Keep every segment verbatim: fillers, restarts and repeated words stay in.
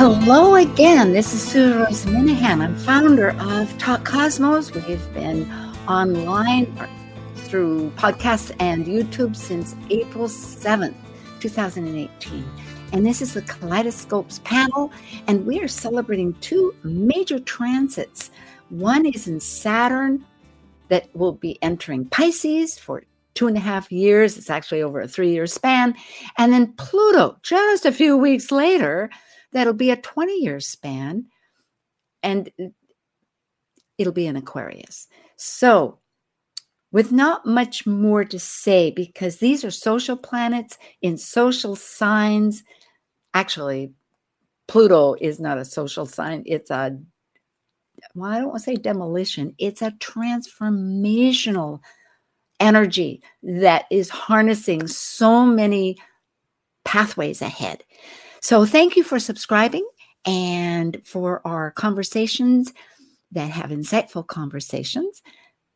Hello again, this is Sue Rose Minahan. I'm founder of Talk Cosmos. We've been online through podcasts and YouTube since April seventh, twenty eighteen. And this is the Kaleidoscopes panel, and we are celebrating two major transits. One is in Saturn that will be entering Pisces for two and a half years. It's actually over a three-year span. And then Pluto, just a few weeks later, that'll be a twenty-year span, and it'll be in Aquarius. So, with not much more to say, because these are social planets in social signs. Actually, Pluto is not a social sign. It's a, well, I don't want to say demolition. It's a transformational energy that is harnessing so many pathways ahead. So thank you for subscribing and for our conversations that have insightful conversations,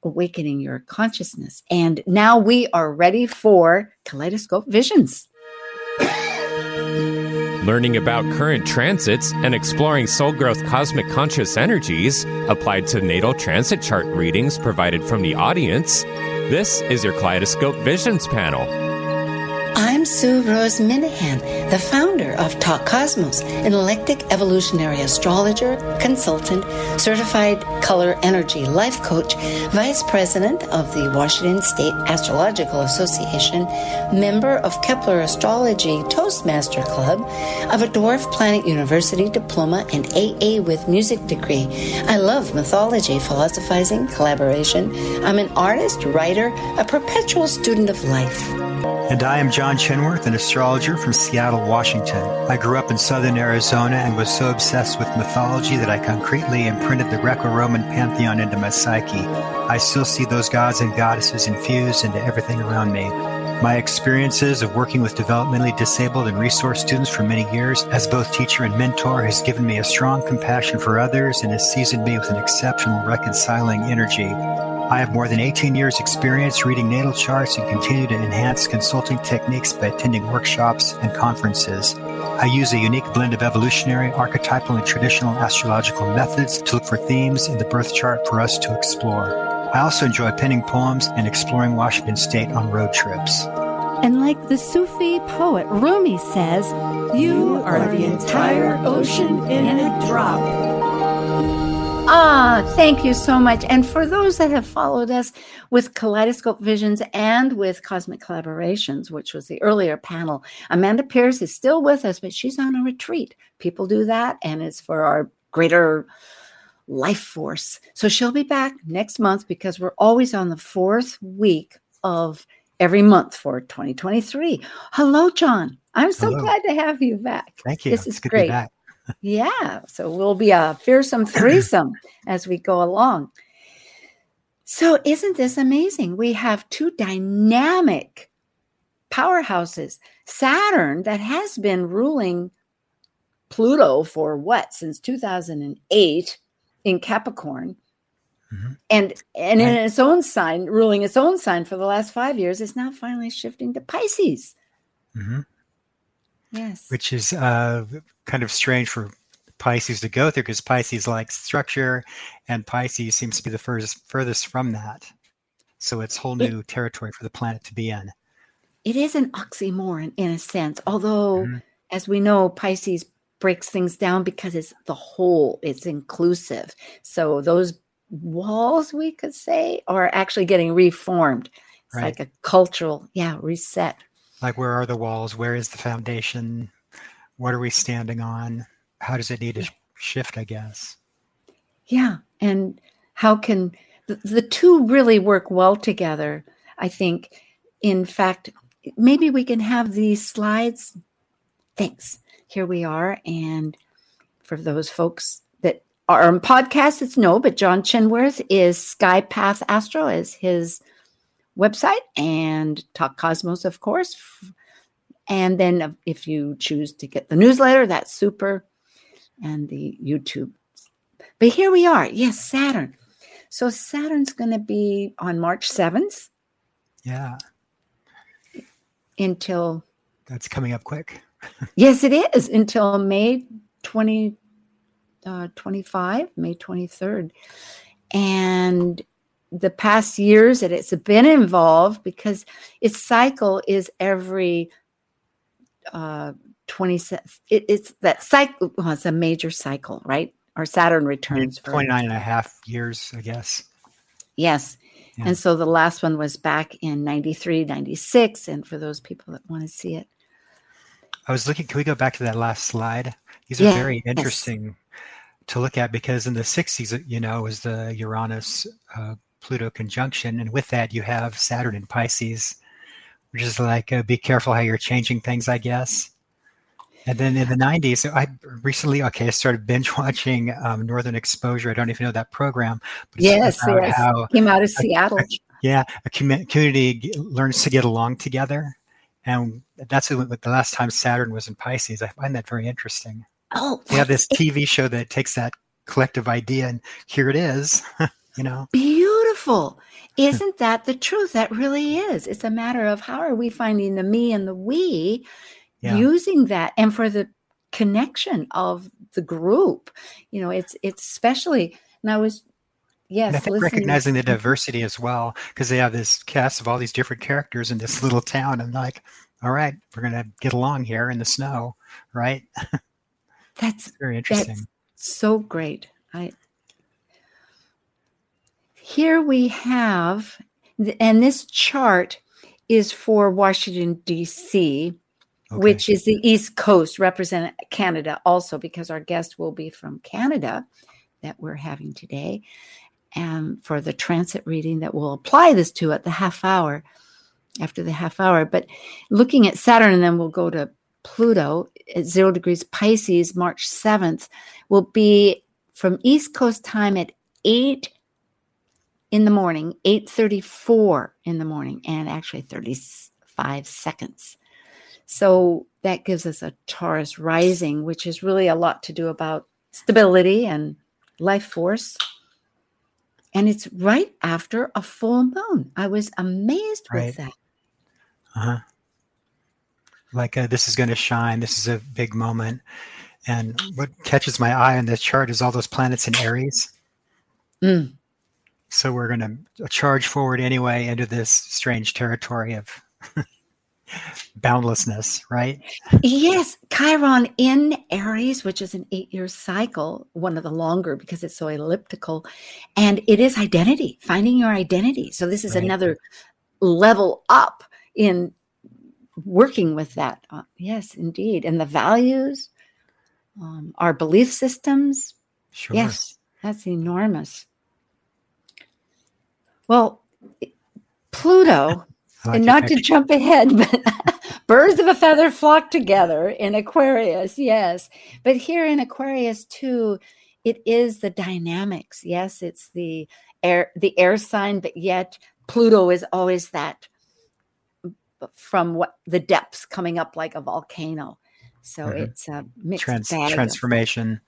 awakening your consciousness. And now we are ready for Kaleidoscope Visions. Learning about current transits and exploring soul growth cosmic conscious energies applied to natal transit chart readings provided from the audience. This is your Kaleidoscope Visions panel. I'm Sue Rose Minahan, the founder of Talk Cosmos, an eclectic evolutionary astrologer, consultant, certified color energy life coach, vice president of the Washington State Astrological Association, member of Kepler Astrology Toastmaster Club, of a Dwarf Planet University diploma and A A with music degree. I love mythology, philosophizing, collaboration. I'm an artist, writer, a perpetual student of life. And I am John Chenoweth, an astrologer from Seattle, Washington. I grew up in southern Arizona and was so obsessed with mythology that I concretely imprinted the Greco-Roman pantheon into my psyche. I still see those gods and goddesses infused into everything around me. My experiences of working with developmentally disabled and resource students for many years as both teacher and mentor has given me a strong compassion for others and has seasoned me with an exceptional reconciling energy. I have more than eighteen years experience reading natal charts and continue to enhance consulting techniques by attending workshops and conferences. I use a unique blend of evolutionary, archetypal, and traditional astrological methods to look for themes in the birth chart for us to explore. I also enjoy penning poems and exploring Washington State on road trips. And like the Sufi poet Rumi says, you are the entire ocean in a drop. Ah, thank you so much. And for those that have followed us with Kaleidoscope Visions and with Cosmic Collaborations, which was the earlier panel, Amanda Pierce is still with us, but she's on a retreat. People do that, and it's for our greater life force. So she'll be back next month because we're always on the fourth week of every month for twenty twenty-three. Hello, John. I'm so Hello. glad to have you back. Thank you. This is it's great. Good to be back. Yeah, so we'll be a fearsome threesome as we go along. So isn't this amazing? We have two dynamic powerhouses. Saturn, that has been ruling Pluto for what, since two thousand eight in Capricorn, mm-hmm. and, and right. in its own sign, ruling its own sign for the last five years, is now finally shifting to Pisces. Mm-hmm. Yes. Which is uh, kind of strange for Pisces to go through because Pisces likes structure and Pisces seems to be the furthest, furthest from that. So it's whole new it, territory for the planet to be in. It is an oxymoron in a sense, although mm-hmm. as we know, Pisces breaks things down because it's the whole, it's inclusive. So those walls, we could say, are actually getting reformed. It's right. like a cultural, yeah, reset. Like, where are the walls? Where is the foundation? What are we standing on? How does it need to shift, I guess? Yeah. And how can the, the two really work well together, I think. In fact, maybe we can have these slides. Thanks. Here we are. And for those folks that our podcast, it's no, but John Chenoweth is Sky Path Astro is his website, and Talk Cosmos, of course. And then if you choose to get the newsletter, that's super, and the YouTube. But here we are. Yes, Saturn. So Saturn's going to be on March seventh. Yeah. Until. That's coming up quick. Yes, it is. Until May twenty, uh, twenty-five, May twenty-third. And the past years that it's been involved, because its cycle is every uh, twenty-seven. It, it's that cycle. Well, it's a major cycle, right? Our Saturn returns. For twenty-nine and a half years, I guess. Yes. Yeah. And so the last one was back in ninety-three, ninety-six. And for those people that want to see it. I was looking, can we go back to that last slide? These are yeah. very interesting yes. to look at, because in the sixties, you know, was the Uranus uh, Pluto conjunction. And with that, you have Saturn in Pisces, which is like, uh, be careful how you're changing things, I guess. And then in the nineties, I recently, okay, I started binge watching um, Northern Exposure. I don't even know that program. But yes, yes. How came out of a, Seattle. A, yeah, a community learns to get along together. And that's the last time Saturn was in Pisces. I find that very interesting. Oh, they have this T V show that takes that collective idea, and here it is, you know. Beautiful. Isn't that the truth? That really is. It's a matter of how are we finding the me and the we. Yeah. Using that, and for the connection of the group, you know, it's it's especially. And I was, yes, and I think recognizing to- the diversity as well, because they have this cast of all these different characters in this little town, and like, all right, we're gonna get along here in the snow, right? That's very interesting. That's so great. I here we have, and this chart is for Washington D C. Okay. Which is the East Coast, represent Canada also, because our guest will be from Canada that we're having today, and um, for the transit reading that we'll apply this to at the half hour, after the half hour. But looking at Saturn, and then we'll go to Pluto at zero degrees Pisces, March seventh, will be from East Coast time at eight in the morning, eight thirty-four in the morning, and actually thirty-five seconds. So that gives us a Taurus rising, which is really a lot to do about stability and life force. And it's right after a full moon. I was amazed right. with that. Uh-huh. Like uh, this is going to shine. This is a big moment. And what catches my eye on this chart is all those planets in Aries. Mm. So we're going to charge forward anyway into this strange territory of... boundlessness, right? Yes. Chiron in Aries, which is an eight-year cycle, one of the longer because it's so elliptical, and it is identity, finding your identity. So this is right. another level up in working with that. Uh, yes, indeed. And the values, um, our belief systems. Sure. Yes, that's enormous. Well, Pluto... Like and not picture. To jump ahead, but birds of a feather flock together in Aquarius, yes. But here in Aquarius, too, it is the dynamics. Yes, it's the air, the air sign, but yet Pluto is always that from what the depths coming up like a volcano. So mm-hmm. it's a mixed Trans- bag. Transformation.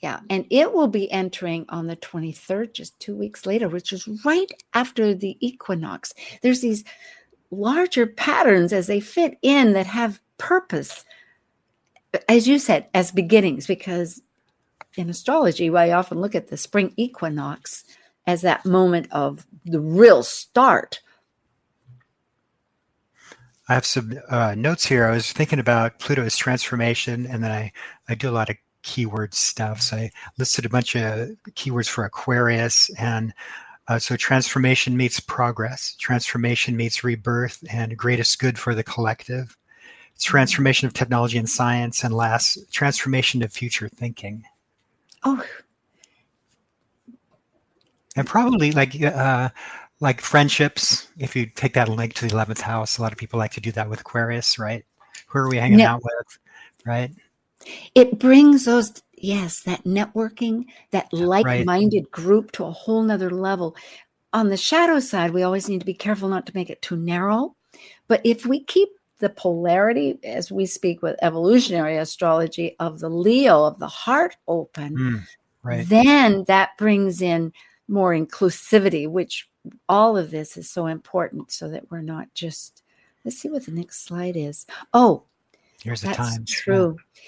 Yeah, and it will be entering on the twenty-third, just two weeks later, which is right after the equinox. There's these larger patterns as they fit in that have purpose, as you said, as beginnings, because in astrology, I often look at the spring equinox as that moment of the real start. I have some uh, notes here. I was thinking about Pluto's transformation, and then I, I do a lot of keyword stuff. So I listed a bunch of keywords for Aquarius. And uh, so transformation meets progress. Transformation meets rebirth and greatest good for the collective. Transformation of technology and science. And last, transformation of future thinking. Oh. And probably like uh, like friendships, if you take that link to the eleventh house, a lot of people like to do that with Aquarius, right? Who are we hanging yeah. out with, right? It brings those, yes, that networking, that like-minded right. group to a whole nother level. On the shadow side, we always need to be careful not to make it too narrow. But if we keep the polarity, as we speak with evolutionary astrology, of the Leo, of the heart open, mm, right. then that brings in more inclusivity, which all of this is so important so that we're not just, let's see what the next slide is. Oh, here's the time. That's true. Yeah.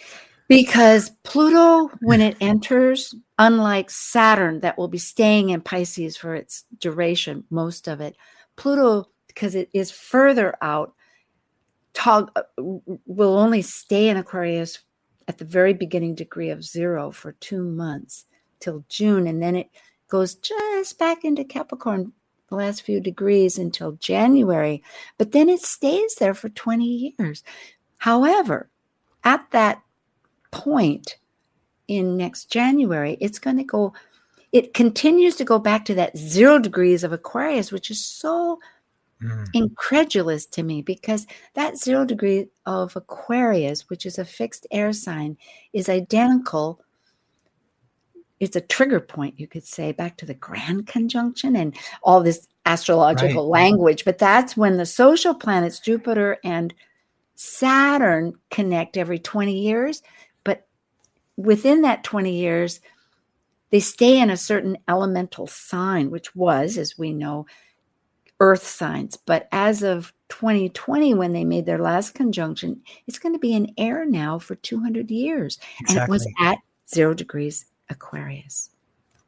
Because Pluto, when it enters, unlike Saturn, that will be staying in Pisces for its duration, most of it, Pluto, because it is further out, tog- will only stay in Aquarius at the very beginning degree of zero for two months till June. And then it goes just back into Capricorn the last few degrees until January. But then it stays there for twenty years. However, at that point in next January, it's going to go, it continues to go back to that zero degrees of Aquarius, which is so mm. incredulous to me, because that zero degree of Aquarius, which is a fixed air sign, is identical. It's a trigger point, you could say, back to the grand conjunction and all this astrological right. language. But that's when the social planets, Jupiter and Saturn, connect every twenty years. Within that twenty years, they stay in a certain elemental sign, which was, as we know, earth signs. But as of twenty twenty, when they made their last conjunction, it's going to be in air now for two hundred years. Exactly. And it was at zero degrees Aquarius.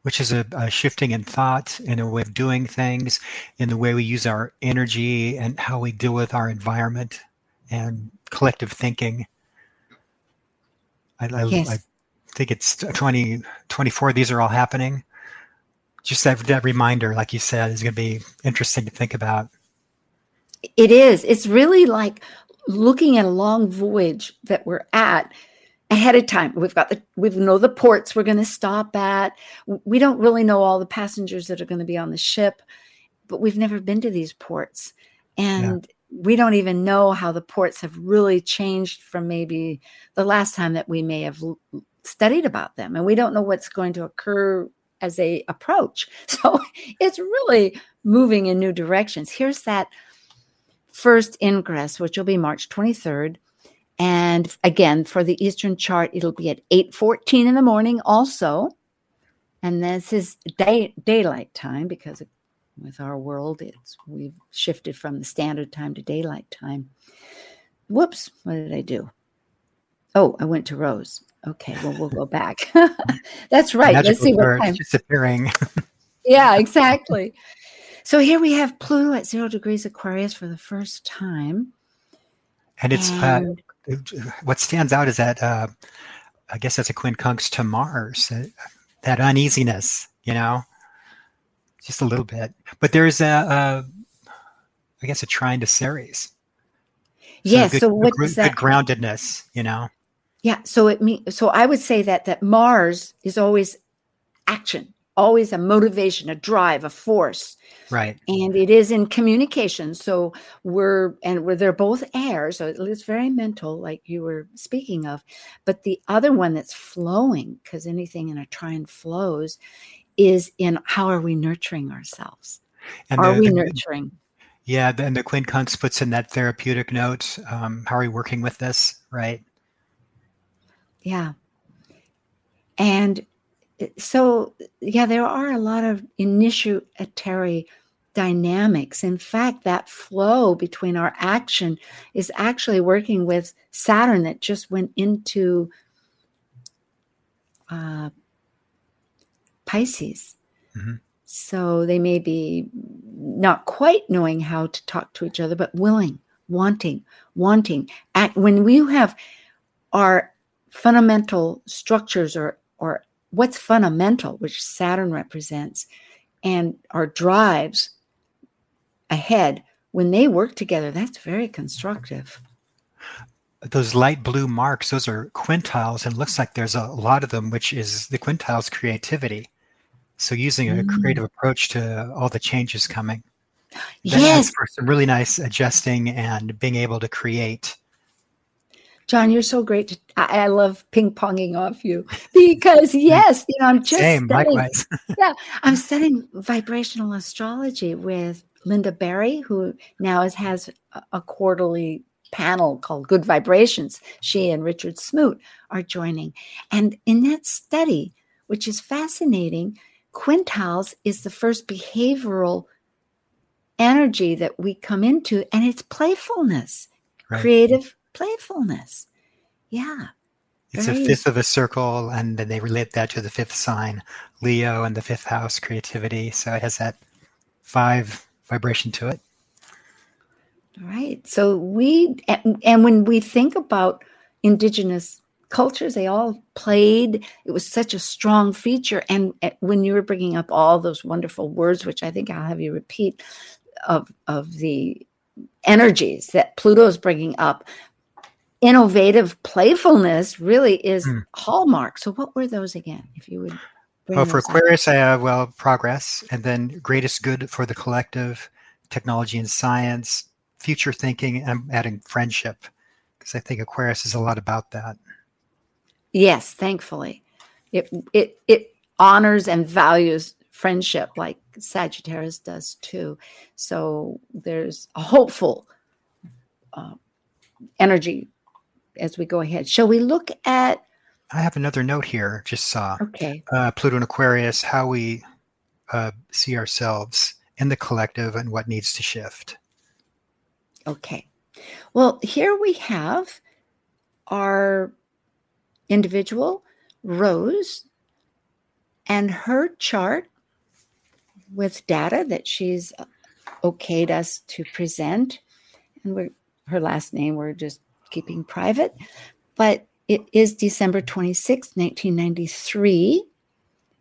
Which is a, a shifting in thought and a way of doing things, in the way we use our energy and how we deal with our environment and collective thinking. I, I, yes. I, I think it's twenty twenty-four. These are all happening. Just that, that reminder, like you said, is going to be interesting to think about. It is. It's really like looking at a long voyage that we're at ahead of time. We've got the, we know the ports we're going to stop at. We don't really know all the passengers that are going to be on the ship, but we've never been to these ports. And yeah. we don't even know how the ports have really changed from maybe the last time that we may have studied about them. And we don't know what's going to occur as they approach. So it's really moving in new directions. Here's that first ingress, which will be March twenty-third. And again, for the Eastern chart, it'll be at eight fourteen in the morning also. And this is day, daylight time, because it with our world, it's we've shifted from the standard time to daylight time. Whoops, what did I do? Oh, I went to Rose. Okay, well, we'll go back. That's right. Magical. Let's see what time. Disappearing. Yeah, exactly. So here we have Pluto at zero degrees Aquarius for the first time. And it's and, uh, what stands out is that uh, I guess that's a quincunx to Mars, that, that uneasiness, you know. Just a little bit. But there's a, a I guess, a trine to Ceres. Yes. So, good, so what good, is that? Good groundedness, you know? Yeah. So it means, so I would say that, that Mars is always action, always a motivation, a drive, a force. Right. And it is in communication. So we're, and we're, they're both air. So it's very mental, like you were speaking of. But the other one that's flowing, because anything in a trine flows, is in how are we nurturing ourselves? And are the, we the, nurturing? Yeah, and the quincunx puts in that therapeutic note. Um, how are we working with this, right? Yeah. And so, yeah, there are a lot of initiatory dynamics. In fact, that flow between our action is actually working with Saturn that just went into uh Pisces. Mm-hmm. So they may be not quite knowing how to talk to each other, but willing, wanting, wanting. Act. When we have our fundamental structures or, or what's fundamental, which Saturn represents, and our drives ahead, when they work together, that's very constructive. Those light blue marks, those are quintiles, and it looks like there's a lot of them, which is the quintiles creativity. So using a creative approach to all the changes coming. Yes. That's for some really nice adjusting and being able to create. John, you're so great. To, I, I love ping-ponging off you because, yes, you know, I'm just Same, studying, likewise. yeah, I'm studying vibrational astrology with Linda Berry, who now is, has a, a quarterly panel called Good Vibrations. She and Richard Smoot are joining. And in that study, which is fascinating, quintiles is the first behavioral energy that we come into, and it's playfulness, right. creative playfulness. Yeah. It's very... a fifth of a circle, and then they relate that to the fifth sign, Leo, and the fifth house, creativity. So it has that five vibration to it. Right. So we, and, and when we think about indigenous cultures, they all played. It was such a strong feature. And when you were bringing up all those wonderful words, which I think I'll have you repeat, of, of the energies that Pluto's bringing up, innovative playfulness really is mm. hallmark. So what were those again, if you would? Well, for Aquarius, up? I have, well, progress, and then greatest good for the collective, technology and science, future thinking, and I'm adding friendship, because I think Aquarius is a lot about that. Yes, thankfully. It it it honors and values friendship like Sagittarius does too. So there's a hopeful uh, energy as we go ahead. Shall we look at... I have another note here, just saw. Okay. Uh, Pluto and Aquarius, how we uh, see ourselves in the collective and what needs to shift. Okay. Well, here we have our... individual, Rose, and her chart with data that she's okayed us to present. And we're, her last name we're just keeping private. But it is December twenty-sixth, nineteen ninety-three.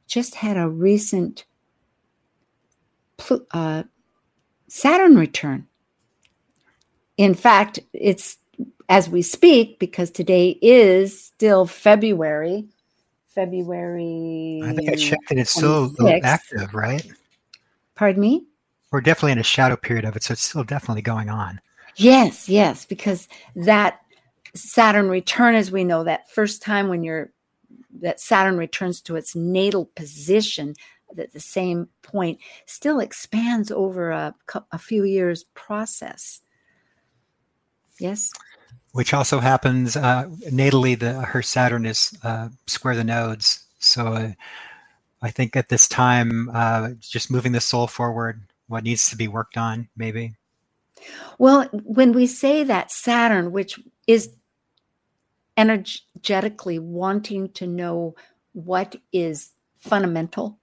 Just had a recent uh, Saturn return. In fact, it's as we speak, because today is still February, February. I think I checked it. It's twenty-sixth. Still active, right? Pardon me? We're definitely in a shadow period of it, so it's still definitely going on. Yes, yes, because that Saturn return, as we know, that first time when you're, that Saturn returns to its natal position at the same point, still expands over a, a few years process. Yes. Which also happens uh, natally. The her Saturn is uh, square the nodes, so uh, I think at this time, uh, just moving the soul forward. What needs to be worked on, maybe. Well, when we say that Saturn, which is energetically wanting to know what is fundamental,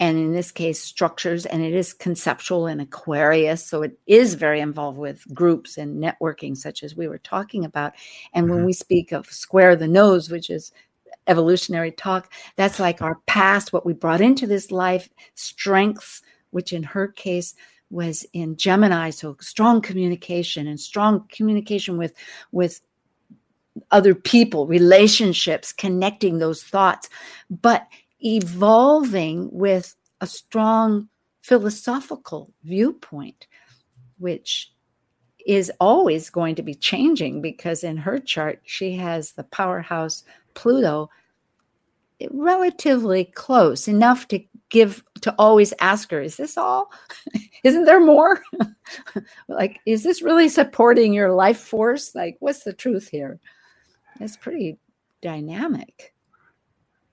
and in this case, structures, and it is conceptual in Aquarius, so it is very involved with groups and networking, such as we were talking about. And mm-hmm. when we speak of square the nose, which is evolutionary talk, that's like our past, what we brought into this life, strengths, which in her case was in Gemini, so strong communication and strong communication with, with other people, relationships, connecting those thoughts. But evolving with a strong philosophical viewpoint, which is always going to be changing, because in her chart, she has the powerhouse Pluto relatively close enough to give, to always ask her, is this all? Isn't there more? Like, is this really supporting your life force? Like, what's the truth here? It's pretty dynamic.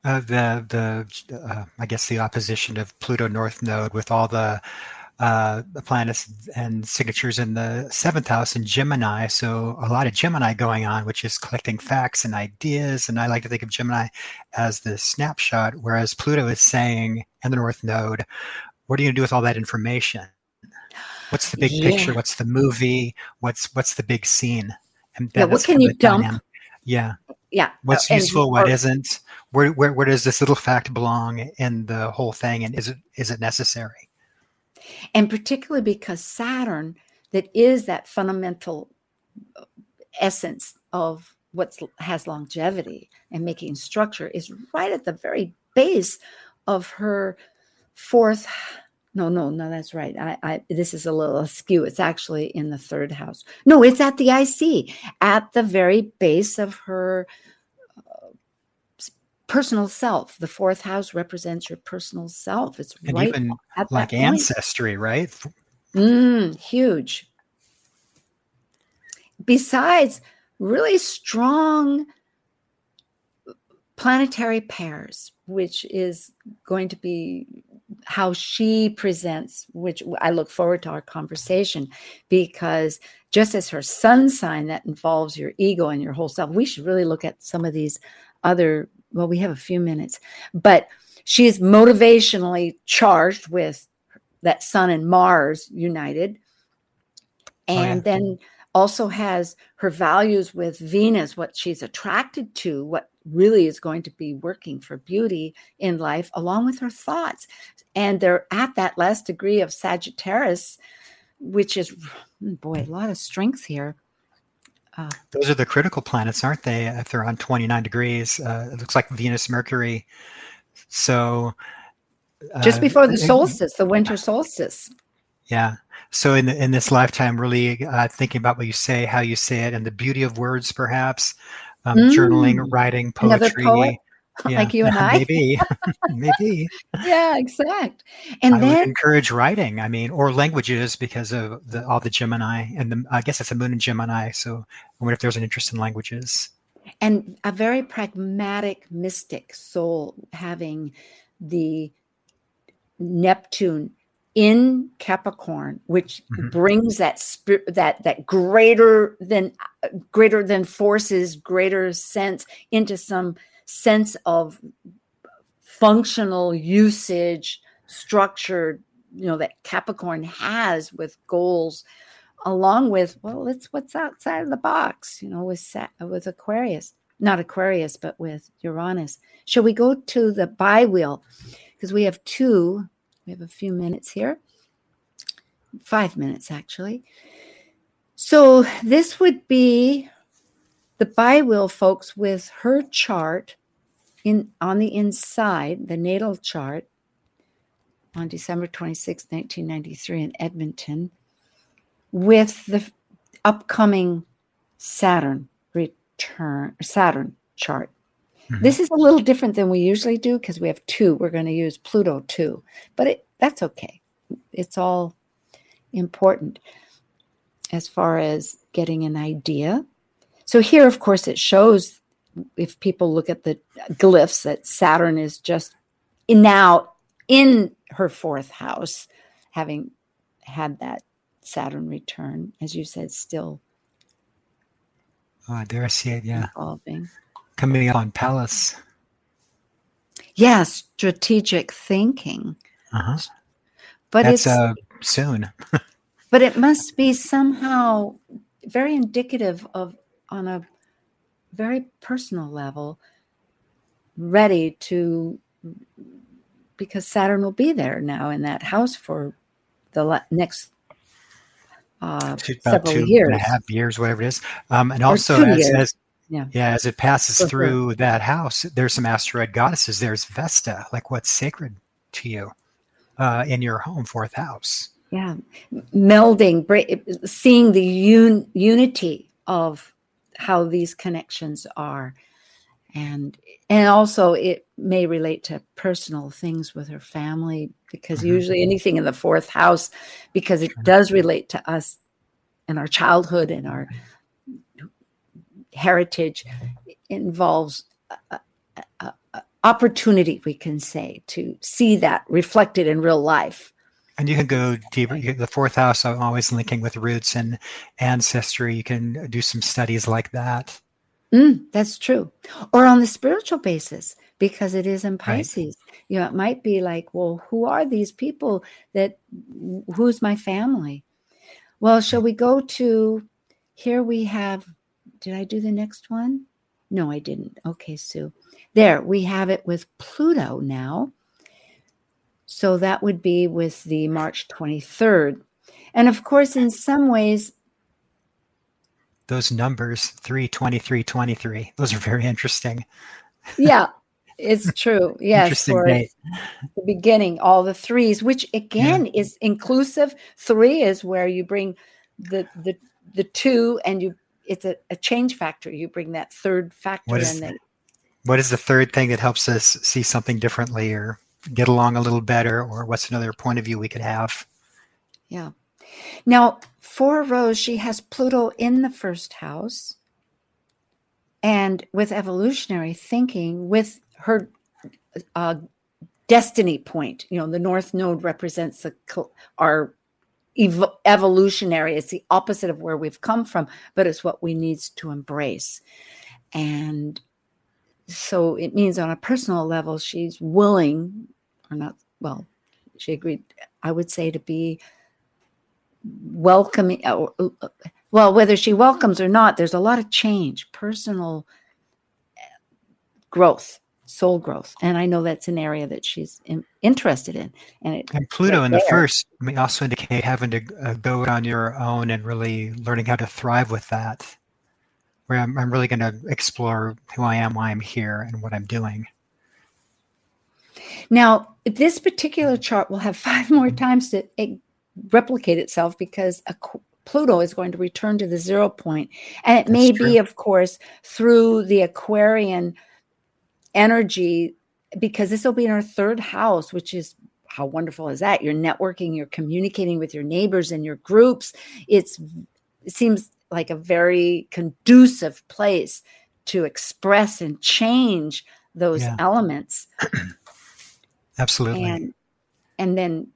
Uh, the the uh, I guess the opposition of Pluto North Node with all the uh, the planets and signatures in the seventh house in Gemini. So a lot of Gemini going on, which is collecting facts and ideas. And I like to think of Gemini as the snapshot, whereas Pluto is saying, and the North Node, what are you going to do with all that information? What's the big yeah. picture? What's the movie? What's what's the big scene? And yeah, what can you dump? Dynamic. Yeah. Yeah. What's uh, useful? And, what or, isn't? Where, where where does this little fact belong in the whole thing? And is it is it necessary? And particularly because Saturn, that is that fundamental essence of what has longevity and making structure, is right at the very base of her fourth No, no, no, that's right. I, I, this is a little askew. It's actually in the third house. No, it's at the I C, at the very base of her uh, personal self. The fourth house represents your personal self. It's and right even at like that ancestry, point. Right? Mm, huge. Besides, really strong planetary pairs, which is going to be how she presents, which I look forward to our conversation, because just as her sun sign that involves your ego and your whole self, we should really look at some of these other, well, we have a few minutes, but she is motivationally charged with that sun and Mars united. And oh, yeah. then also has her values with Venus, what she's attracted to, what really is going to be working for beauty in life, along with her thoughts. And they're at that last degree of Sagittarius, which is, boy, a lot of strength here. Uh, Those are the critical planets, aren't they? If they're on twenty-nine degrees, uh, it looks like Venus, Mercury. So uh, just before the solstice, the winter solstice. Yeah. So in the, in this lifetime, really uh, thinking about what you say, how you say it, and the beauty of words, perhaps, um, mm. journaling, writing, poetry. Yeah. Like you and I. Maybe. Maybe. Yeah, exact. And I then would encourage writing, I mean, or languages because of the, all the Gemini. And the, I guess it's a moon in Gemini. So I wonder if there's an interest in languages. And a very pragmatic mystic soul having the Neptune in Capricorn, which mm-hmm. brings that spirit, that that greater than greater than forces, greater sense into some sense of functional usage, structured, you know, that Capricorn has with goals, along with, well, it's what's outside of the box, you know, with with Aquarius, not Aquarius, but with Uranus. Shall we go to the bi-wheel? Because we have two. We have a few minutes here, five minutes actually. So this would be the bi-wheel, folks, with her chart in on the inside, the natal chart on December twenty-sixth, nineteen ninety-three in Edmonton, with the upcoming Saturn return, Saturn chart. Mm-hmm. This is a little different than we usually do because we have two. We're going to use Pluto too, but it, that's okay. It's all important as far as getting an idea. So here, of course, it shows if people look at the glyphs that Saturn is just in now in her fourth house, having had that Saturn return, as you said, still. Oh, there I see it. Yeah. Evolving. Coming up on Pallas. Yeah, strategic thinking. Uh-huh. But That's, it's uh, soon. But it must be somehow very indicative of, on a very personal level, ready to, because Saturn will be there now in that house for the next uh, several two years. Two and a half years, whatever it is. Um, and or also as... as Yeah. yeah, as it passes so through good. that house, there's some asteroid goddesses. There's Vesta, like what's sacred to you uh, in your home, fourth house. Yeah, melding, bra- seeing the un- unity of how these connections are. And and also it may relate to personal things with her family, because mm-hmm. usually anything in the fourth house, because it does relate to us and our childhood and our heritage, involves a, a, a opportunity, we can say, to see that reflected in real life. And you can go deeper. The fourth house, I'm always linking with roots and ancestry. You can do some studies like that. Mm, that's true. Or on the spiritual basis, because it is in Pisces. Right. You know, it might be like, well, who are these people that, who's my family? Well, shall we go to, here we have, did I do the next one? No, I didn't. Okay, Sue. There, we have it with Pluto now. So that would be with the March twenty-third. And of course, in some ways, those numbers, three, twenty-three, twenty-three, those are very interesting. Yeah. It's true. Yes. For the beginning, all the threes, which again yeah. is inclusive. Three is where you bring the the the two and you it's a, a change factor. You bring that third factor what is, in there. What is the third thing that helps us see something differently or get along a little better, or what's another point of view we could have? Yeah. Now, for Rose, she has Pluto in the first house. And with evolutionary thinking, with her uh, destiny point, you know, the North Node represents the, our ev- evolutionary. It's the opposite of where we've come from, but it's what we need to embrace. And so it means on a personal level, she's willing or not. Well, she agreed, I would say, to be welcoming. Well, whether she welcomes or not, there's a lot of change, personal growth, soul growth. And I know that's an area that she's in, interested in. And, it, and Pluto right in there. The first may also indicate having to uh, go on your own and really learning how to thrive with that. Where I'm, I'm really going to explore who I am, why I'm here, and what I'm doing. Now, this particular chart will have five more times to it replicate itself because a, Pluto is going to return to the zero point. And it That's may true. be, of course, through the Aquarian energy, because this will be in our third house, which is how wonderful is that? You're networking, you're communicating with your neighbors and your groups. It's, it seems like a very conducive place to express and change those yeah. elements. Absolutely. And, and then,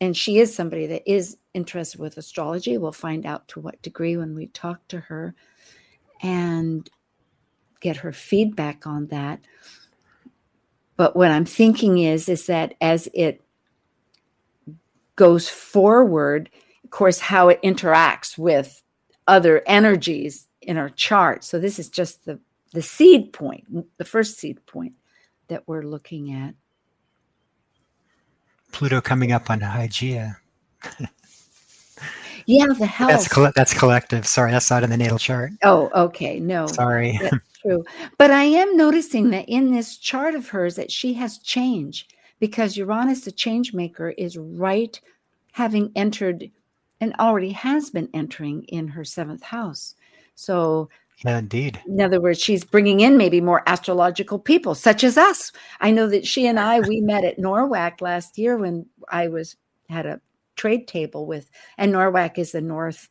and she is somebody that is interested with astrology. We'll find out to what degree when we talk to her and get her feedback on that. But what I'm thinking is, is that as it goes forward, of course, how it interacts with other energies in our chart. So this is just the, the seed point, the first seed point that we're looking at. Pluto coming up on Hygeia. Yeah, the health. That's, coll- that's collective. Sorry, that's not in the natal chart. Oh, okay. No. Sorry. That's true. But I am noticing that in this chart of hers that she has change because Uranus, the change maker, is right having entered and already has been entering in her seventh house. So... Yeah, indeed. In other words, she's bringing in maybe more astrological people, such as us. I know that she and I, we met at NORWAC last year when I was had a trade table with, and NORWAC is the Northwest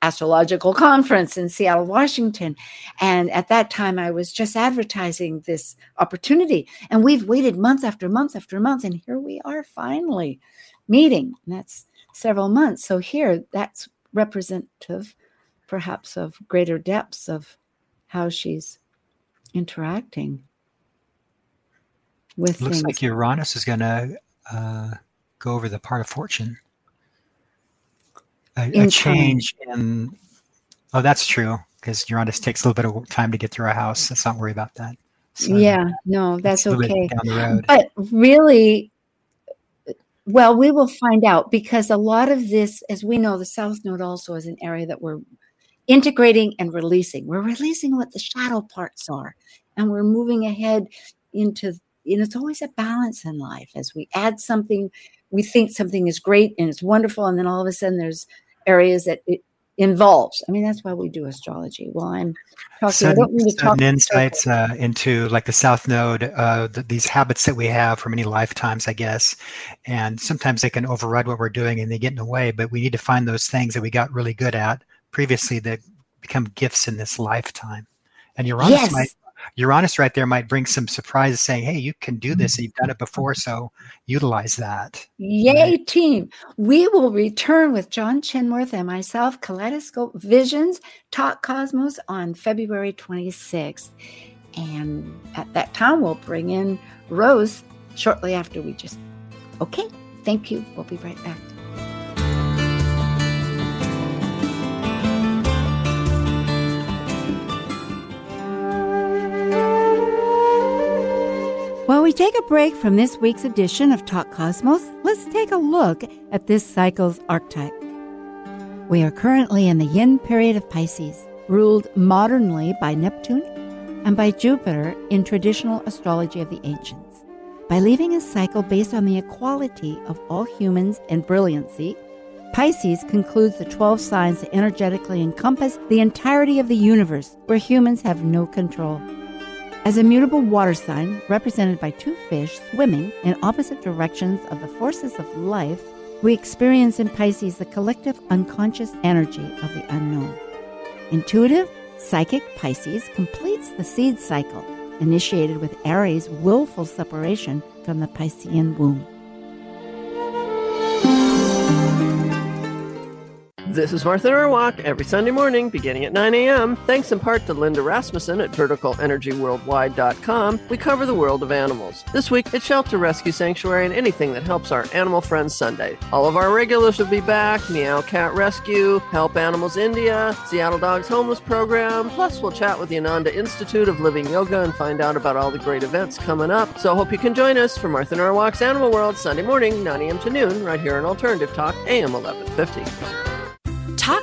Astrological Conference in Seattle, Washington. And at that time, I was just advertising this opportunity. And we've waited month after month after month, and here we are finally meeting. And that's several months. So here, that's representative perhaps of greater depths of how she's interacting with Looks things. Like Uranus is going to uh, go over the part of fortune. A, a change in... Oh, that's true, because Uranus takes a little bit of time to get through a house. Let's not worry about that. So, yeah, no, that's okay. Down the road. But really... Well, we will find out because a lot of this, as we know, the South Node also is an area that we're integrating and releasing. We're releasing what the shadow parts are, and we're moving ahead into, you know, it's always a balance in life. As we add something, we think something is great and it's wonderful, and then all of a sudden there's areas that it involves. I mean, that's why we do astrology. Well, I'm talking, so, I don't mean to talk insights uh, into like the South Node, uh, the, these habits that we have for many lifetimes, I guess. And sometimes they can override what we're doing and they get in the way, but we need to find those things that we got really good at previously that become gifts in this lifetime. And Uranus, yes. might, Uranus right there might bring some surprises saying, hey, you can do this. Mm-hmm. And you've done it before. So utilize that. Yay, right? Team. We will return with John Chenoweth and myself, Kaleidoscope Visions, Talk Cosmos on February twenty-sixth. And at that time, we'll bring in Rose shortly after we just, okay, thank you. We'll be right back. While we take a break from this week's edition of Talk Cosmos, let's take a look at this cycle's archetype. We are currently in the yin period of Pisces, ruled modernly by Neptune, and by Jupiter in traditional astrology of the ancients. By leaving a cycle based on the equality of all humans and brilliancy, Pisces concludes the twelve signs that energetically encompass the entirety of the universe, where humans have no control. As a mutable water sign represented by two fish swimming in opposite directions of the forces of life, we experience in Pisces the collective unconscious energy of the unknown. Intuitive, psychic Pisces completes the seed cycle, initiated with Aries' willful separation from the Piscean womb. This is Martha Narwock every Sunday morning beginning at nine a.m. Thanks in part to Linda Rasmussen at vertical energy worldwide dot com, we cover the world of animals. This week, it's shelter, rescue, sanctuary, and anything that helps our animal friends Sunday. All of our regulars will be back: Meow Cat Rescue, Help Animals India, Seattle Dogs Homeless Program. Plus, we'll chat with the Ananda Institute of Living Yoga and find out about all the great events coming up. So I hope you can join us for Martha Narwock's Animal World, Sunday morning, nine a.m. to noon, right here on Alternative Talk, A M eleven fifty. Talk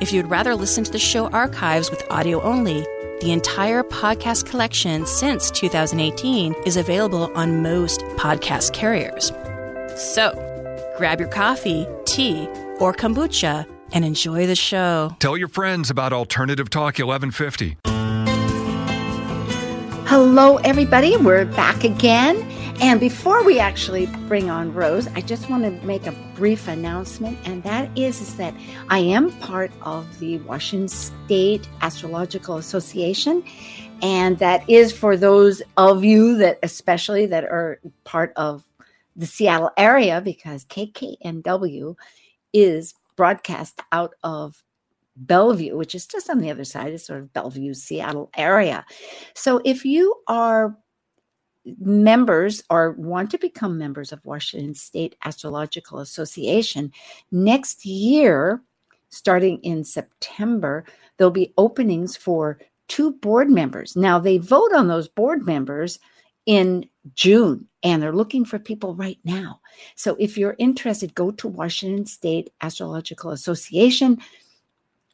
if you'd rather listen to the show archives with audio only, the entire podcast collection since two thousand eighteen is available on most podcast carriers. So, grab your coffee, tea, or kombucha and enjoy the show. Tell your friends about Alternative Talk eleven fifty. Hello, everybody. We're back again. And before we actually bring on Rose, I just want to make a brief announcement, and that is, is that I am part of the Washington State Astrological Association, and that is for those of you that especially that are part of the Seattle area, because K K N W is broadcast out of Bellevue, which is just on the other side. It's sort of Bellevue, Seattle area. So if you are members or want to become members of Washington State Astrological Association, next year, starting in September, there'll be openings for two board members. Now, they vote on those board members in June, and they're looking for people right now. So if you're interested, go to Washington State Astrological Association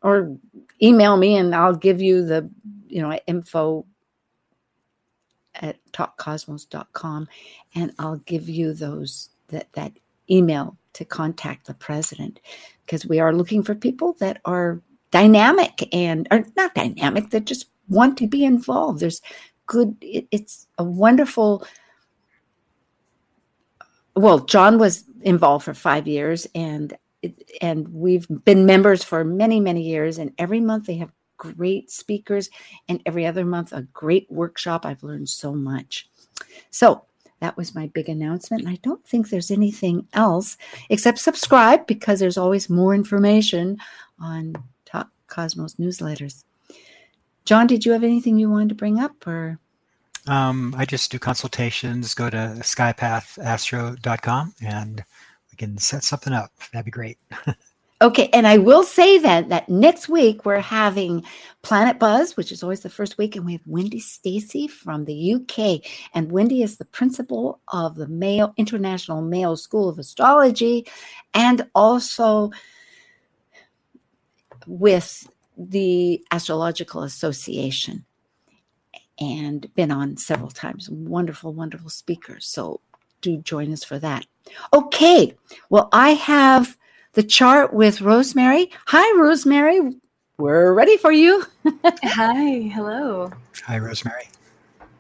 or email me, and I'll give you the, you know, info at talk cosmos dot com, and I'll give you those that that email to contact the president, because we are looking for people that are dynamic and are not dynamic, that just want to be involved. There's good, it, it's a wonderful, well, John was involved for five years and and we've been members for many, many years, and every month they have great speakers, and every other month a great workshop. I've learned so much. So that was my big announcement. And I don't think there's anything else except subscribe, because there's always more information on Talk Cosmos newsletters. John, did you have anything you wanted to bring up, or? Um, I just do consultations. Go to sky path astro dot com and we can set something up. That'd be great. Okay, and I will say that that next week we're having Planet Buzz, which is always the first week, and we have Wendy Stacey from the U K. And Wendy is the principal of the Mayo International Mayo School of Astrology, and also with the Astrological Association, and been on several times. Wonderful, wonderful speaker. So do join us for that. Okay, well, I have the chart with Rosemary. Hi, Rosemary. We're ready for you. Hi. Hello. Hi, Rosemary.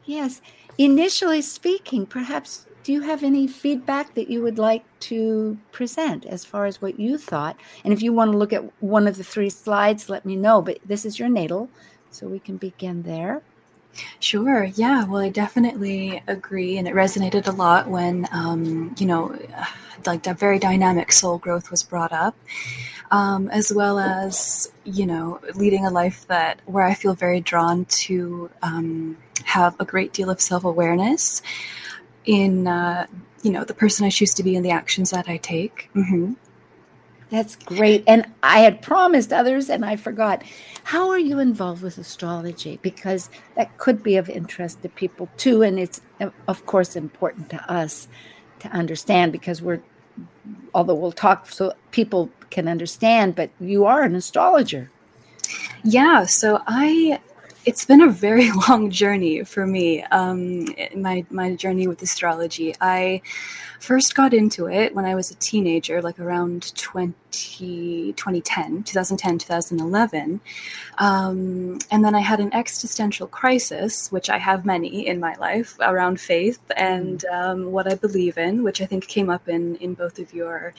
Yes. Initially speaking, perhaps, do you have any feedback that you would like to present as far as what you thought? And if you want to look at one of the three slides, let me know. But this is your natal, so we can begin there. Sure. Yeah. Well, I definitely agree. And it resonated a lot when, um, you know, like the very dynamic soul growth was brought up, um, as well as, you know, leading a life that where I feel very drawn to um, have a great deal of self-awareness in, uh, you know, the person I choose to be and the actions that I take. Mm-hmm. That's great. And I had promised others and I forgot. How are you involved with astrology? Because that could be of interest to people too. And it's, of course, important to us to understand because we're, although we'll talk so people can understand, but you are an astrologer. Yeah. So I... It's been a very long journey for me, um, my my journey with astrology. I first got into it when I was a teenager, like around twenty, twenty ten, twenty ten, twenty eleven. Um, and then I had an existential crisis, which I have many in my life, around faith and um, what I believe in, which I think came up in, in both of your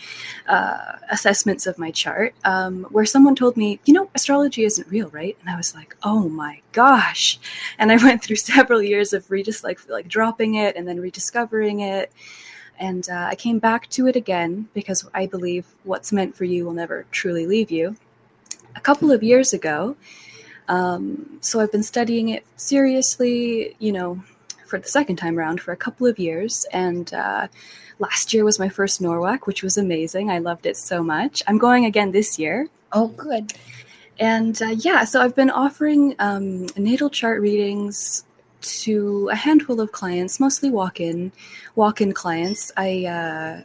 uh, assessments of my chart, um, where someone told me, you know, astrology isn't real, right? And I was like, oh my gosh. And I went through several years of re- just like, like dropping it and then rediscovering it. And uh, I came back to it again because I believe what's meant for you will never truly leave you. A couple of years ago, um, so I've been studying it seriously, you know, for the second time around for a couple of years. And uh, last year was my first NORWAC, which was amazing. I loved it so much. I'm going again this year. Oh, good. And uh, yeah, so I've been offering um, natal chart readings to a handful of clients, mostly walk-in, walk-in clients. I, uh,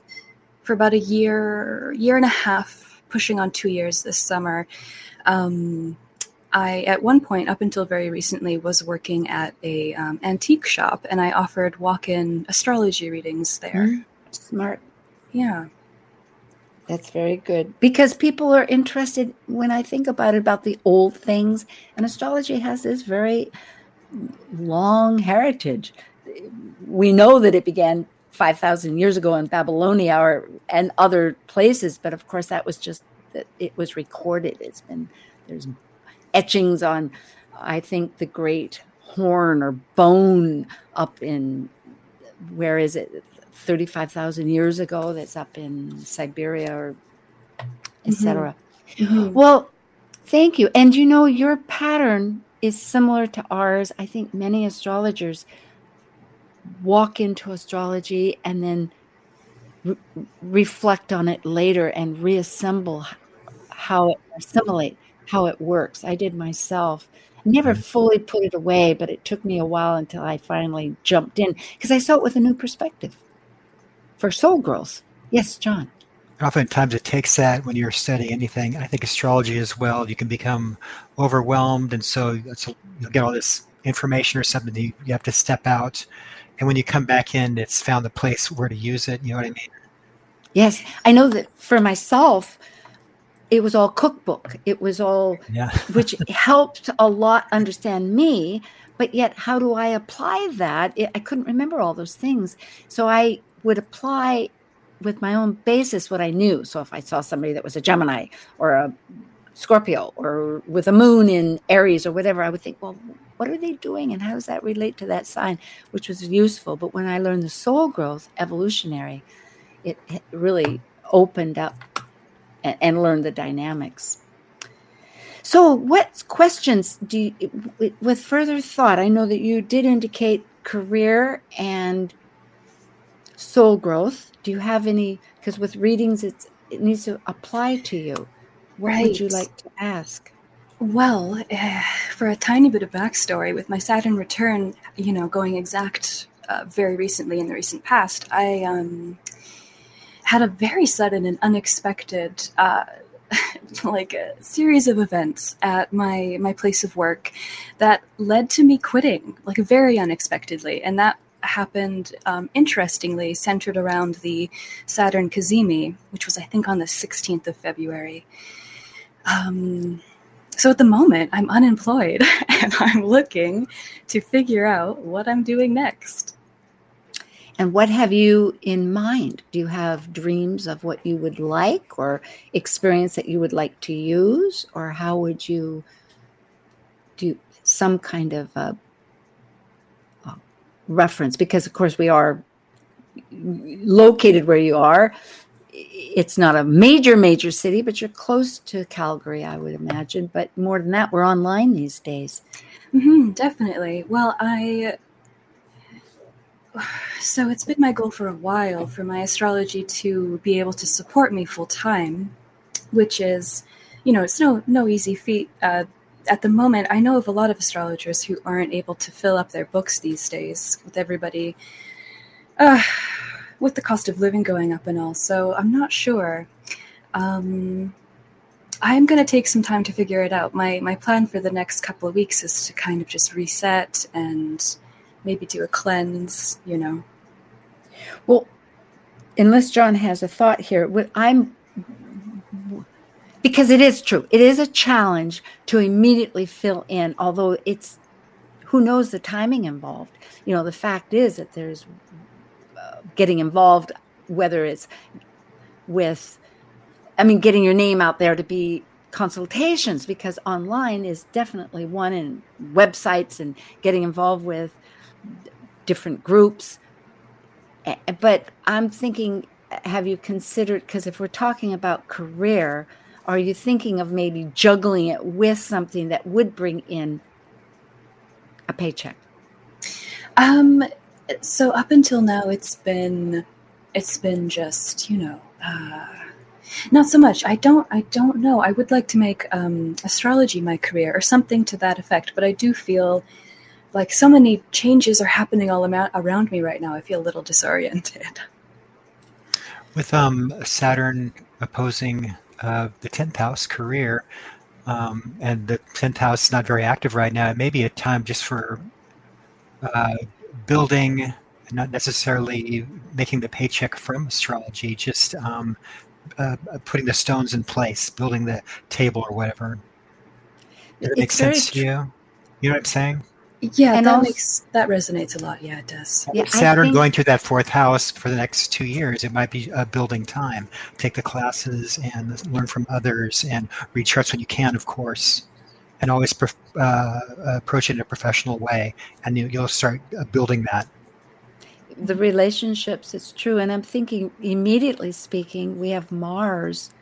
for about a year, year and a half, pushing on two years this summer, um, I, at one point, up until very recently, was working at a um, antique shop, and I offered walk-in astrology readings there. Mm, smart. Yeah. That's very good. Because people are interested, when I think about it, about the old things, and astrology has this very... long heritage. We know that it began five thousand years ago in Babylonia or and other places, but of course that was just that it was recorded. It's been there's etchings on, I think, the great horn or bone up in where is it thirty-five thousand years ago that's up in Siberia or et cetera. Mm-hmm. Mm-hmm. Well, thank you. And you know your pattern is similar to ours. I think many astrologers walk into astrology and then re- reflect on it later and reassemble how it assimilate, how it works. I did myself. Never fully put it away, but it took me a while until I finally jumped in because I saw it with a new perspective for soul growth. Yes, John. Oftentimes it takes that when you're studying anything. I think astrology as well, you can become overwhelmed. And so you'll get all this information or something that you have to step out. And when you come back in, it's found the place where to use it. You know what I mean? Yes. I know that for myself, it was all cookbook. It was all, yeah. Which helped a lot understand me. But yet, how do I apply that? It, I couldn't remember all those things. So I would apply with my own basis what I knew. So if I saw somebody that was a Gemini or a Scorpio or with a moon in Aries or whatever, I would think, well, what are they doing and how does that relate to that sign, which was useful. But when I learned the soul growth evolutionary, it really opened up and, and learned the dynamics. So what questions do you, with further thought, I know that you did indicate career and soul growth. Do you have any, because with readings, it's, it needs to apply to you. What right. would you like to ask? Well, uh, for a tiny bit of backstory, with my Saturn return, you know, going exact uh, very recently in the recent past, I um, had a very sudden and unexpected uh, like a series of events at my, my place of work that led to me quitting, like very unexpectedly. And that happened, um, interestingly, centered around the Saturn Kazemi, which was, I think, on the sixteenth of February. Um, so at the moment, I'm unemployed, and I'm looking to figure out what I'm doing next. And what have you in mind? Do you have dreams of what you would like or experience that you would like to use? Or how would you do some kind of uh, reference, because of course we are located where you are it's not a major, major city, but you're close to Calgary, I would imagine. But more than that, we're online these days. Mm-hmm, definitely. Well, I... So it's been my goal for a while for my astrology to be able to support me full time, which is, you know, it's no no easy feat. Uh, at the moment, I know of a lot of astrologers who aren't able to fill up their books these days with everybody, uh, with the cost of living going up and all. So I'm not sure. Um, I'm going to take some time to figure it out. My my plan for the next couple of weeks is to kind of just reset and maybe do a cleanse, you know. Well, unless John has a thought here, what I'm, because it is true, it is a challenge to immediately fill in, although it's, who knows the timing involved. You know, the fact is that there's uh, getting involved, whether it's with, I mean, getting your name out there to be consultations, because online is definitely one, and websites and getting involved with different groups. But I'm thinking, have you considered, because if we're talking about career, are you thinking of maybe juggling it with something that would bring in a paycheck? Um, so up until now, it's been, it's been just, you know, uh, not so much. I don't, I don't know. I would like to make um, astrology my career or something to that effect, but I do feel like so many changes are happening all around me right now. I feel a little disoriented. With um, Saturn opposing uh, the tenth house career, um, and the tenth house is not very active right now, it may be a time just for uh, building, not necessarily making the paycheck from astrology, just um, uh, putting the stones in place, building the table or whatever. Does that make sense to you? You know what I'm saying? Yeah, and that also, makes that resonates a lot. Yeah, it does. Yeah, Saturn think, going through that fourth house for the next two years, it might be a building time. Take the classes and learn from others and read charts when you can, of course, and always uh, approach it in a professional way, and you, you'll start building that. The relationships, it's true, and I'm thinking immediately speaking, we have Mars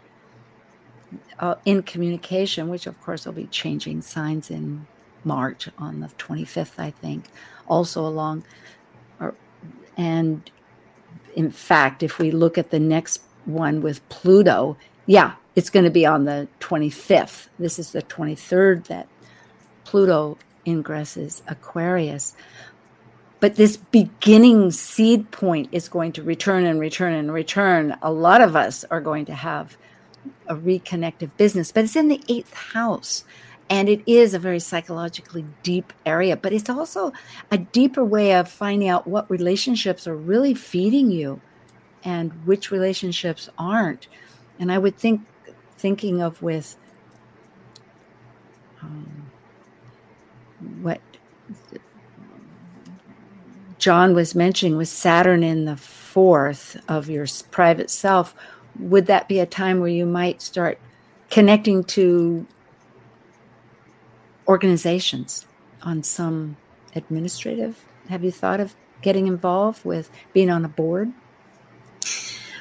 uh, in communication, which of course will be changing signs in March on the twenty-fifth, I think, also along. Or, and in fact, if we look at the next one with Pluto, yeah, it's going to be on the twenty-fifth. This is the twenty-third that Pluto ingresses Aquarius. But this beginning seed point is going to return and return and return. A lot of us are going to have a reconnective business, but it's in the eighth house. And it is a very psychologically deep area, but it's also a deeper way of finding out what relationships are really feeding you and which relationships aren't. And I would think, thinking of with um, what John was mentioning with Saturn in the fourth of your private self, would that be a time where you might start connecting to organizations on some administrative? Have you thought of getting involved with being on a board?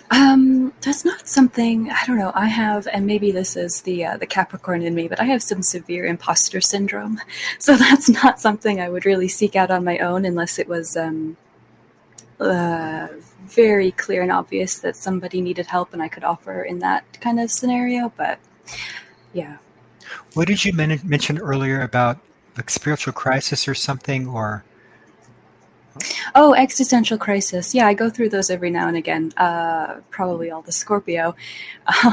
Um, that's not something, I don't know, I have, and maybe this is the uh, the Capricorn in me, but I have some severe imposter syndrome. So that's not something I would really seek out on my own unless it was um, uh, very clear and obvious that somebody needed help and I could offer in that kind of scenario. But yeah. What did you men- mention earlier about like spiritual crisis or something, or? Oh, existential crisis. Yeah, I go through those every now and again. Uh, probably all the Scorpio.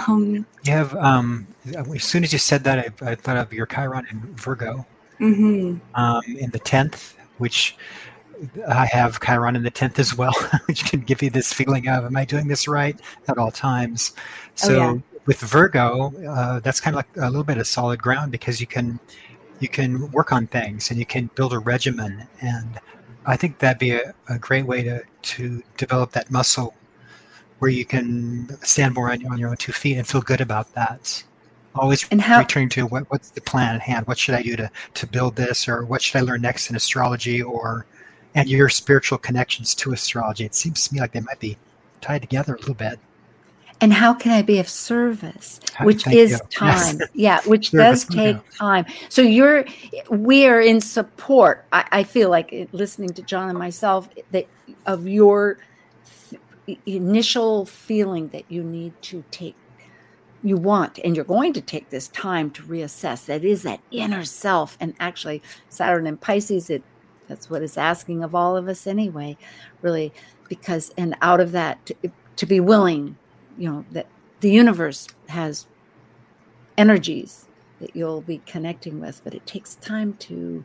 Um, you have. Um, as soon as you said that, I, I thought of your Chiron in Virgo, mm-hmm. um, in the tenth, which I have Chiron in the tenth as well, which can give you this feeling of, am I doing this right at all times? So. Oh, yeah. With Virgo, uh, that's kind of like a little bit of solid ground, because you can you can work on things and you can build a regimen. And I think that'd be a, a great way to, to develop that muscle where you can stand more on, on your own two feet and feel good about that. Always and how, returning to what, what's the plan at hand? What should I do to, to build this? Or what should I learn next in astrology? Or and your spiritual connections to astrology. It seems to me like they might be tied together a little bit. And how can I be of service? Which Thank is you. time. Yes. Yeah, which service does take yeah. time. So you're, we are in support. I, I feel like listening to John and myself that of your f- initial feeling that you need to take, you want, and you're going to take this time to reassess. That is that inner self. And actually Saturn in Pisces, it, that's what it's asking of all of us anyway, really, because, and out of that to, to be willing, you know, that the universe has energies that you'll be connecting with, but it takes time to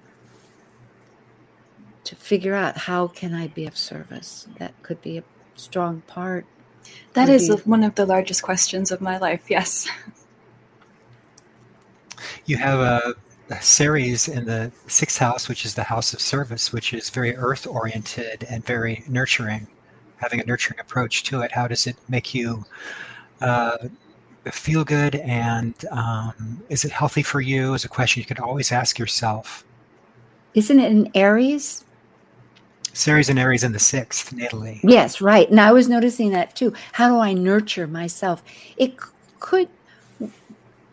to figure out how can I be of service. That could be a strong part. That is one of the largest questions of my life, yes. You have a, a series in the sixth house, which is the house of service, which is very earth-oriented and very nurturing. Having a nurturing approach to it, how does it make you uh, feel good? And um, is it healthy for you? Is a question you could always ask yourself. Isn't it in Aries? Ceres and Aries in the sixth, natally. Yes, right. And I was noticing that too. How do I nurture myself? It could,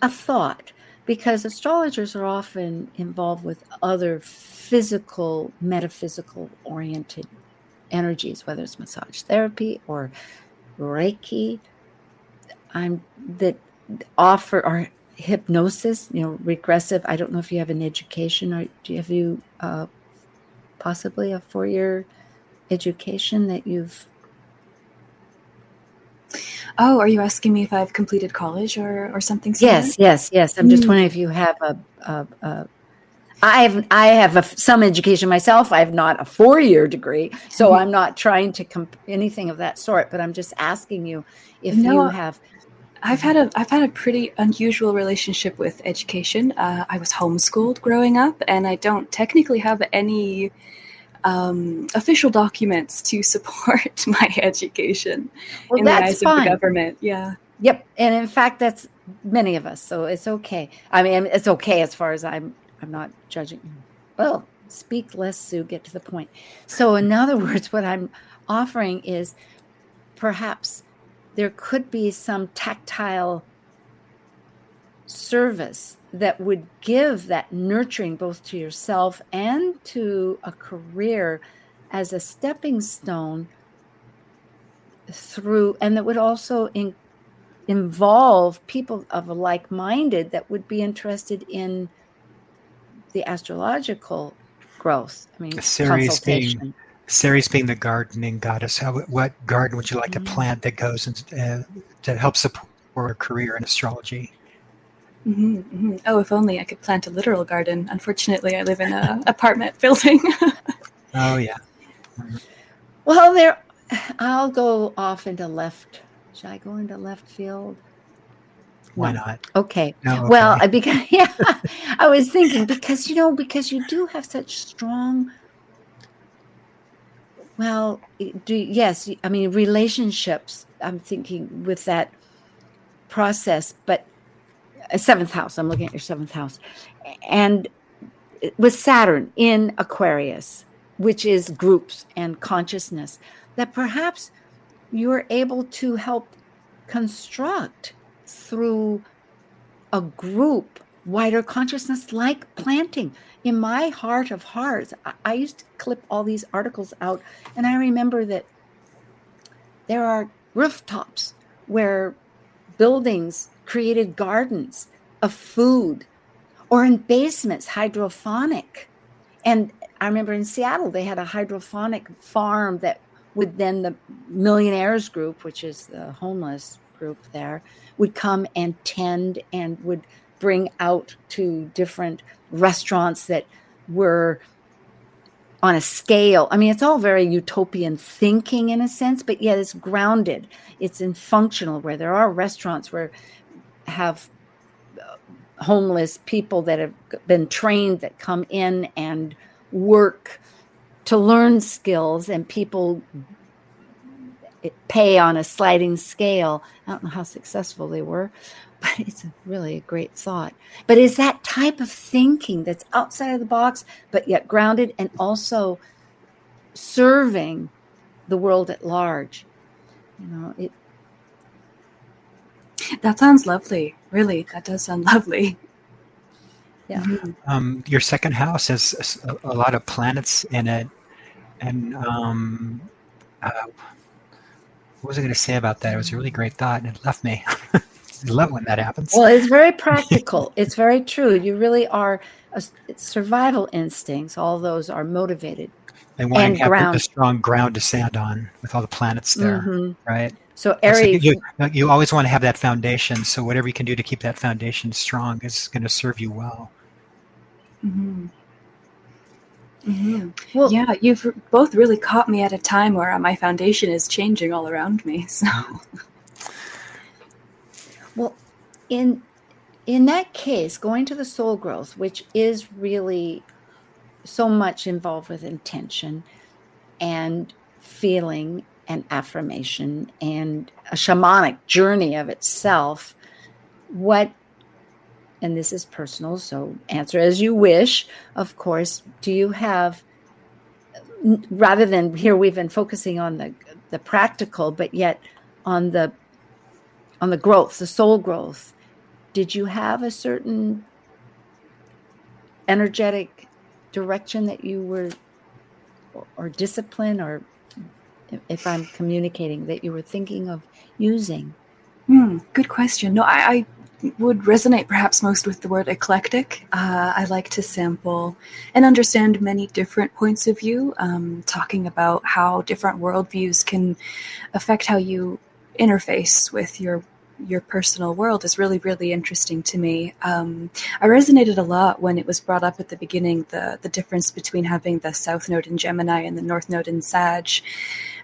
a thought, because astrologers are often involved with other physical, metaphysical oriented energies, whether it's massage therapy or Reiki, I'm that offer or hypnosis, you know, regressive. I don't know if you have an education or do you have you uh, possibly a four-year education that you've. Oh, are you asking me if I've completed college or, or something similar? Yes, yes, yes. I'm mm. just wondering if you have a. a, a I have I have a, some education myself. I have not a four-year degree, so I'm not trying to comp- anything of that sort. But I'm just asking you if no, you have. I've had a I've had a pretty unusual relationship with education. Uh, I was homeschooled growing up, and I don't technically have any um, official documents to support my education well, in the eyes fine. of the government. Yeah. Yep, and in fact, that's many of us, so it's okay. I mean, it's okay as far as I'm. I'm not judging. Well, speak less, Sue, get to the point. So in other words, what I'm offering is perhaps there could be some tactile service that would give that nurturing both to yourself and to a career as a stepping stone through, and that would also in, involve people of a like-minded that would be interested in the astrological growth. I mean, Ceres being, Ceres being the gardening goddess. How, what garden would you like mm-hmm. to plant that goes and uh, that helps support a career in astrology? Mm-hmm, mm-hmm. Oh, if only I could plant a literal garden. Unfortunately, I live in an apartment building. Oh yeah. Mm-hmm. Well, there. I'll go off into left. Should I go into left field? Why not? Okay. No, okay. Well, I because yeah, I was thinking because you know because you do have such strong. Well, do yes, I mean relationships. I'm thinking with that process, but a seventh house. I'm looking at your seventh house, and with Saturn in Aquarius, which is groups and consciousness, that perhaps you're able to help construct through a group, wider consciousness, like planting. In my heart of hearts, I, I used to clip all these articles out, and I remember that there are rooftops where buildings created gardens of food, or in basements, hydroponic. And I remember in Seattle, they had a hydroponic farm that would then the Millionaires Group, which is the homeless group there, would come and tend and would bring out to different restaurants that were on a scale. I mean, it's all very utopian thinking in a sense, but yet it's grounded. It's in functional where there are restaurants where have homeless people that have been trained that come in and work to learn skills and people pay on a sliding scale. I don't know how successful they were, but it's a really a great thought. But it's that type of thinking that's outside of the box, but yet grounded and also serving the world at large. You know, it That sounds lovely. Really, that does sound lovely. Yeah. Um, your second house has a, a lot of planets in it. And um, uh, what was I going to say about that? It was a really great thought, and it left me. I love when that happens. Well, it's very practical. It's very true. You really are. A, it's survival instincts. All those are motivated. They want and to have a strong ground to stand on with all the planets there, mm-hmm. right? So Aries, like you, you always want to have that foundation. So whatever you can do to keep that foundation strong is going to serve you well. Mm-hmm. Mm-hmm. Well, yeah, you've both really caught me at a time where my foundation is changing all around me. So, well, in in that case, going to the soul growth, which is really so much involved with intention and feeling and affirmation and a shamanic journey of itself, what, and this is personal, so answer as you wish, of course, do you have, rather than here we've been focusing on the the practical, but yet on the on the growth, the soul growth, did you have a certain energetic direction that you were, or, or discipline, or if I'm communicating, that you were thinking of using? Hmm, good question. No, I, I would resonate perhaps most with the word eclectic. Uh, I like to sample and understand many different points of view, um, talking about how different worldviews can affect how you interface with your your personal world is really, really interesting to me. Um, I resonated a lot when it was brought up at the beginning, the the difference between having the South Node in Gemini and the North Node in Sag,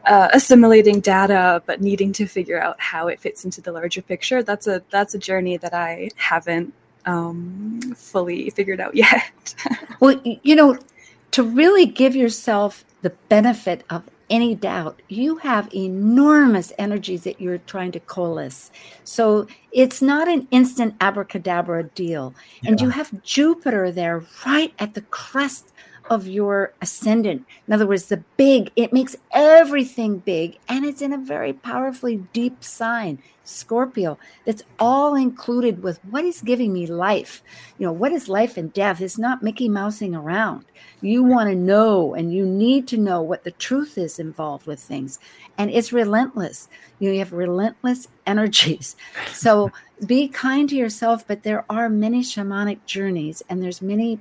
uh, assimilating data, but needing to figure out how it fits into the larger picture. That's a, that's a journey that I haven't um, fully figured out yet. Well, you know, to really give yourself the benefit of any doubt, you have enormous energies that you're trying to coalesce. So it's not an instant abracadabra deal. Yeah. And you have Jupiter there right at the crest of your ascendant. In other words, the big, it makes everything big, and it's in a very powerfully deep sign, Scorpio. That's all included with what is giving me life. You know, what is life and death? It's not Mickey Mousing around. You want to know, and you need to know what the truth is involved with things. And it's relentless. You know, you have relentless energies. So be kind to yourself, but there are many shamanic journeys, and there's many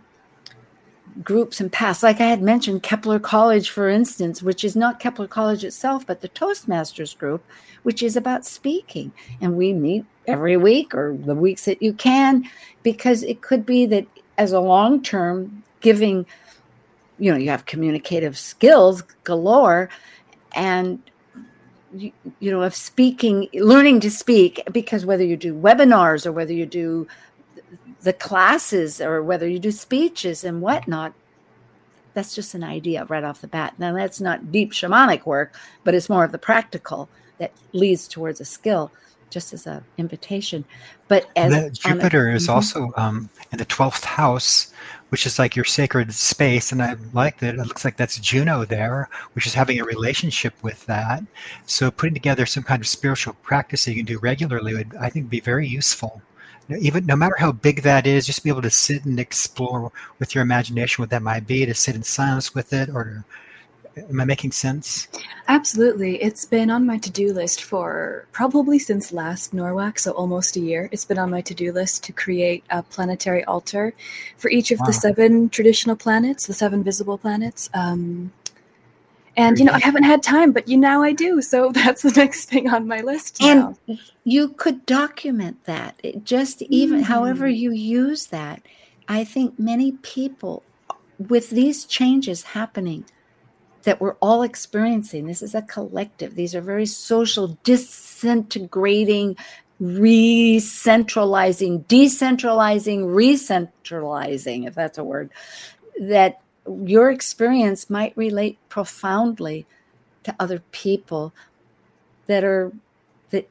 groups and paths. Like I had mentioned, Kepler College, for instance, which is not Kepler College itself, but the Toastmasters group, which is about speaking. And we meet every week or the weeks that you can, because it could be that as a long-term giving, you know, you have communicative skills galore and, you, you know, of speaking, learning to speak, because whether you do webinars or whether you do the classes or whether you do speeches and whatnot, that's just an idea right off the bat. Now, that's not deep shamanic work, but it's more of the practical that leads towards a skill, just as an invitation. But as the, Jupiter a, is mm-hmm. also um, in the twelfth house, which is like your sacred space. And I like that. It looks like that's Juno there, which is having a relationship with that. So putting together some kind of spiritual practice that you can do regularly would, I think, be very useful. Even no matter how big that is, just be able to sit and explore with your imagination what that might be, to sit in silence with it, or am I making sense? Absolutely. It's been on my to-do list for probably since last NORWAC, so almost a year. It's been on my to-do list to create a planetary altar for each of wow. the seven traditional planets, the seven visible planets. Um, and, you know, I haven't had time, but you now I do. So that's the next thing on my list now. And you could document that. It just even mm. however you use that. I think many people with these changes happening that we're all experiencing, this is a collective. These are very social, disintegrating, re-centralizing, decentralizing, re-centralizing, if that's a word, that your experience might relate profoundly to other people that are that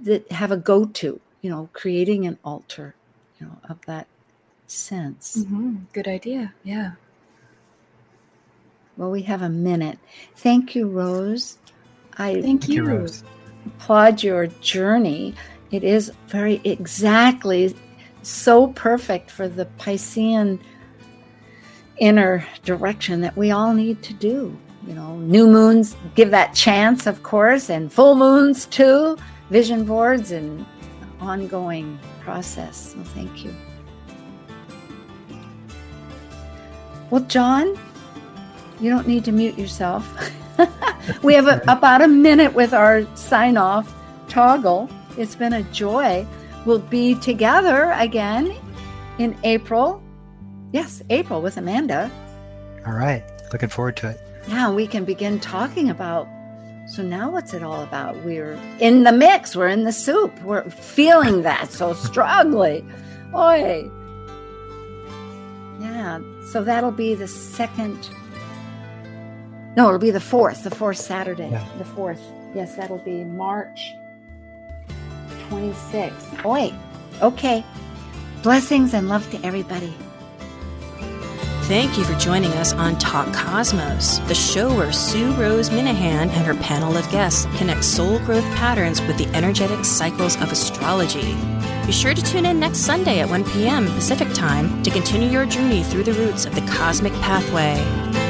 that have a go-to, you know, creating an altar, you know, of that sense. Mm-hmm. Good idea. Yeah. Well, we have a minute. Thank you, Rose. I thank you. Rose. Applaud your journey It is very exactly so perfect for the Piscean inner direction that we all need to do. You know, new moons give that chance, of course, and full moons too, vision boards and ongoing process. So thank you. Well, John, you don't need to mute yourself. We have a, about a minute with our sign-off toggle. It's been a joy. We'll be together again in April. Yes, April with Amanda. All right. Looking forward to it. Now we can begin talking about, so now what's it all about? We're in the mix. We're in the soup. We're feeling that so strongly. Oy. Yeah. So that'll be the second. No, it'll be the fourth, the fourth Saturday, yeah. the fourth. Yes, that'll be March twenty-sixth. Oh, wait. Okay. Blessings and love to everybody. Thank you for joining us on Talk Cosmos, the show where Sue Rose Minahan and her panel of guests connect soul growth patterns with the energetic cycles of astrology. Be sure to tune in next Sunday at one p.m. Pacific Time to continue your journey through the roots of the cosmic pathway.